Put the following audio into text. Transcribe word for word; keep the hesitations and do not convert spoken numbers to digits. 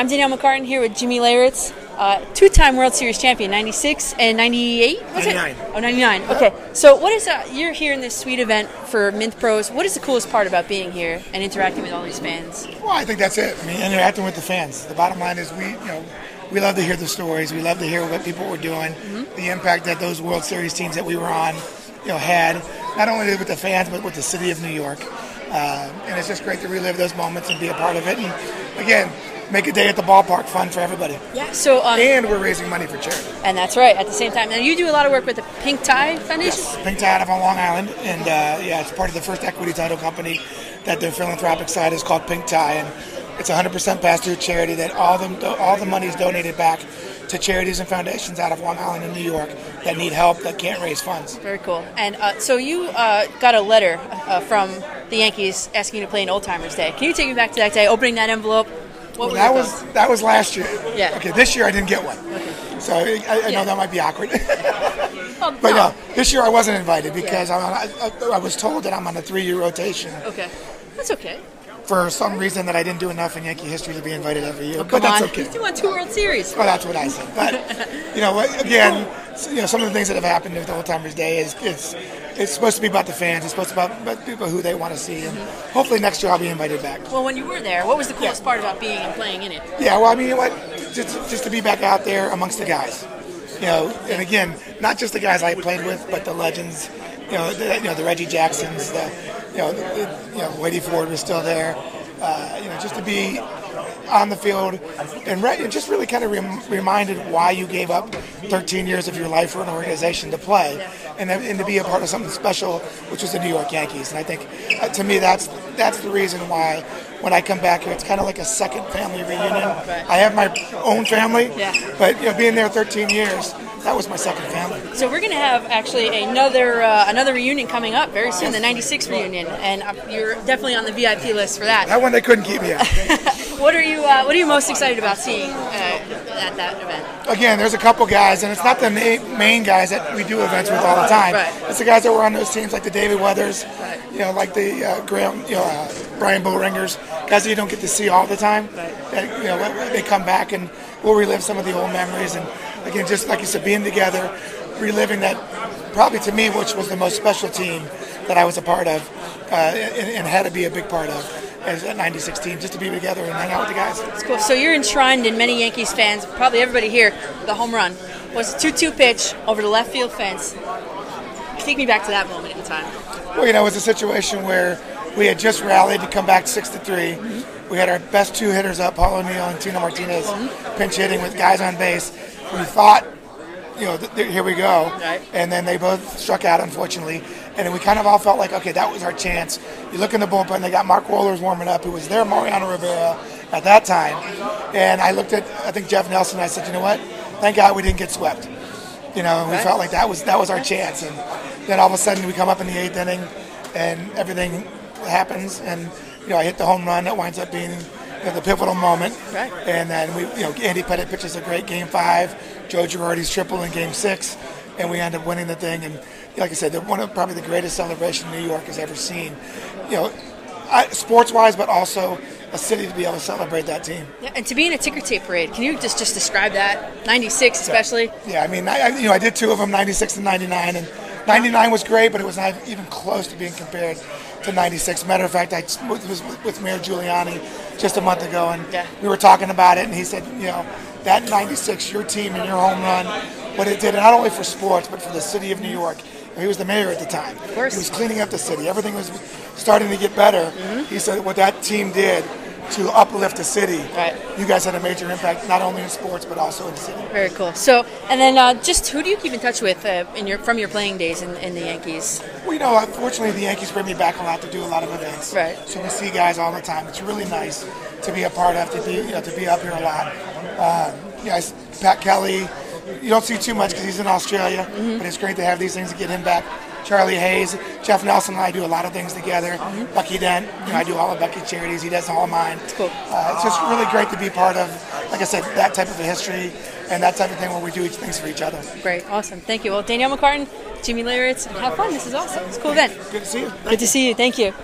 I'm Danielle McCartan here with Jimmy Leyritz, uh, two-time World Series champion, ninety-six and ninety-eight? Was ninety-nine. It? Oh, ninety-nine. Okay. So what is uh, you're here in this sweet event for Mint Pros. What is the coolest part about being here and interacting with all these fans? Well, I think that's it. I mean, interacting with the fans. The bottom line is we, you know, we love to hear the stories. We love to hear what people were doing, mm-hmm. the impact that those World Series teams that we were on, you know, had, not only with the fans but with the city of New York. Uh, and it's just great to relive those moments and be a part of it. And again, make a day at the ballpark fun for everybody. Yeah. So um, and we're raising money for charity. And that's right. At the same time, now you do a lot of work with the Pink Tie Foundation. Yes, Pink Tie out of on Long Island, and uh, yeah, it's part of the first equity title company that their philanthropic side is called Pink Tie, and it's one hundred percent passed through charity. That all the all the money is donated back to charities and foundations out of Long Island in New York that need help, that can't raise funds. Very cool. And uh, so you uh, got a letter uh, from the Yankees asking you to play in Old Timer's Day. Can you take me back to that day, opening that envelope? Well, that was thoughts? That was last year. Yeah. Okay, this year I didn't get one. Okay. So I, I yeah. know that might be awkward. um, but no. no, this year I wasn't invited because yeah. I'm on, I, I was told that I'm on a three-year rotation. Okay, that's okay. For some reason that I didn't do enough in Yankee history to be invited every year, oh, but that's on. okay. You won two World Series. Oh, that's what I said. But you know, again, you know, some of the things that have happened with Old Timer's Day is it's it's supposed to be about the fans. It's supposed to be about, about people who they want to see, and mm-hmm. hopefully next year I'll be invited back. Well, when you were there, what was the coolest yeah. part about being and playing in it? Yeah, well, I mean, you know what, just just to be back out there amongst the guys, you know, and again, not just the guys I played with, but the legends. You know, the, you know the Reggie Jacksons, the you know, the, you know Whitey Ford was still there. Uh, you know, just to be on the field and re- just really kind of rem- reminded why you gave up thirteen years of your life for an organization to play, and and to be a part of something special, which was the New York Yankees. And I think, uh, to me, that's that's the reason why when I come back here, it's kind of like a second family reunion. I have my own family, but you know, being there thirteen years. That was my second family. So we're going to have actually another uh, another reunion coming up very soon, the ninety-six reunion, and you're definitely on the V I P list for that. That one they couldn't keep me out. What are you uh, What are you most excited about seeing uh, at that event? Again, there's a couple guys, and it's not the ma- main guys that we do events with all the time. Right. It's the guys that were on those teams, like the David Weathers, right. you know, like the uh, Graham, you know, uh, Brian Boehringer's, guys that you don't get to see all the time. Right. That, you know, they come back and we'll relive some of the old memories and. Again, just like you said, being together, reliving that, probably to me, which was the most special team that I was a part of uh, and, and had to be a big part of as a ninety-six team, just to be together and hang out with the guys. That's cool. So you're enshrined in many Yankees fans, probably everybody here, the home run was a two-two pitch over the left field fence. Take me back to that moment in time. Well, you know, it was a situation where we had just rallied to come back six to three. Mm-hmm. We had our best two hitters up, Paul O'Neill and Tino Martinez, mm-hmm. pinch hitting with guys on base. We thought, you know, th- th- here we go, right. and then they both struck out, unfortunately, and then we kind of all felt like, okay, that was our chance. You look in the bullpen, they got Mark Wohlers warming up, who was their Mariano Rivera at that time, and I looked at, I think, Jeff Nelson, and I said, you know what, thank God we didn't get swept, you know, and right. we felt like that was that was our chance, and then all of a sudden we come up in the eighth inning, and everything happens, and, you know, I hit the home run, that winds up being the pivotal moment, right. and then we, you know, Andy Pettitte pitches a great game five, Joe Girardi's triple in game six, and we end up winning the thing. And like I said, one of probably the greatest celebration New York has ever seen, you know, sports-wise, but also a city to be able to celebrate that team. Yeah, and to be in a ticker tape parade, can you just, just describe that? ninety-six, especially. So, yeah, I mean, I, you know, I did two of them, ninety-six and ninety-nine, and ninety-nine was great, but it was not even close to being compared to ninety-six. Matter of fact, I was with Mayor Giuliani just a month ago, and yeah. we were talking about it, and he said, you know, that ninety-six, your team and your home run, what it did, not only for sports, but for the city of New York. He was the mayor at the time. Of course. He was cleaning up the city. Everything was starting to get better. Mm-hmm. He said what that team did to uplift the city. Right. You guys had a major impact, not only in sports, but also in the city. Very cool. So, and then uh, just who do you keep in touch with uh, in your from your playing days in, in the Yankees? Well, you know, unfortunately, the Yankees bring me back a lot to do a lot of events. Right. So we see guys all the time. It's really nice to be a part of, to be, you know, to be up here a lot. Uh, you know, Pat Kelly, you don't see too much because he's in Australia, mm-hmm. but it's great to have these things to get him back. Charlie Hayes, Jeff Nelson and I do a lot of things together. Mm-hmm. Bucky Dent, you know, I do all of Bucky's charities. He does all of mine. It's cool. Uh, it's just really great to be part of, like I said, that type of a history and that type of thing where we do each things for each other. Great. Awesome. Thank you. Well, Danielle McCartan, Jimmy Leyritz, have fun. This is awesome. It's a cool event. Good to see you. Thank Good to see you. Thank you.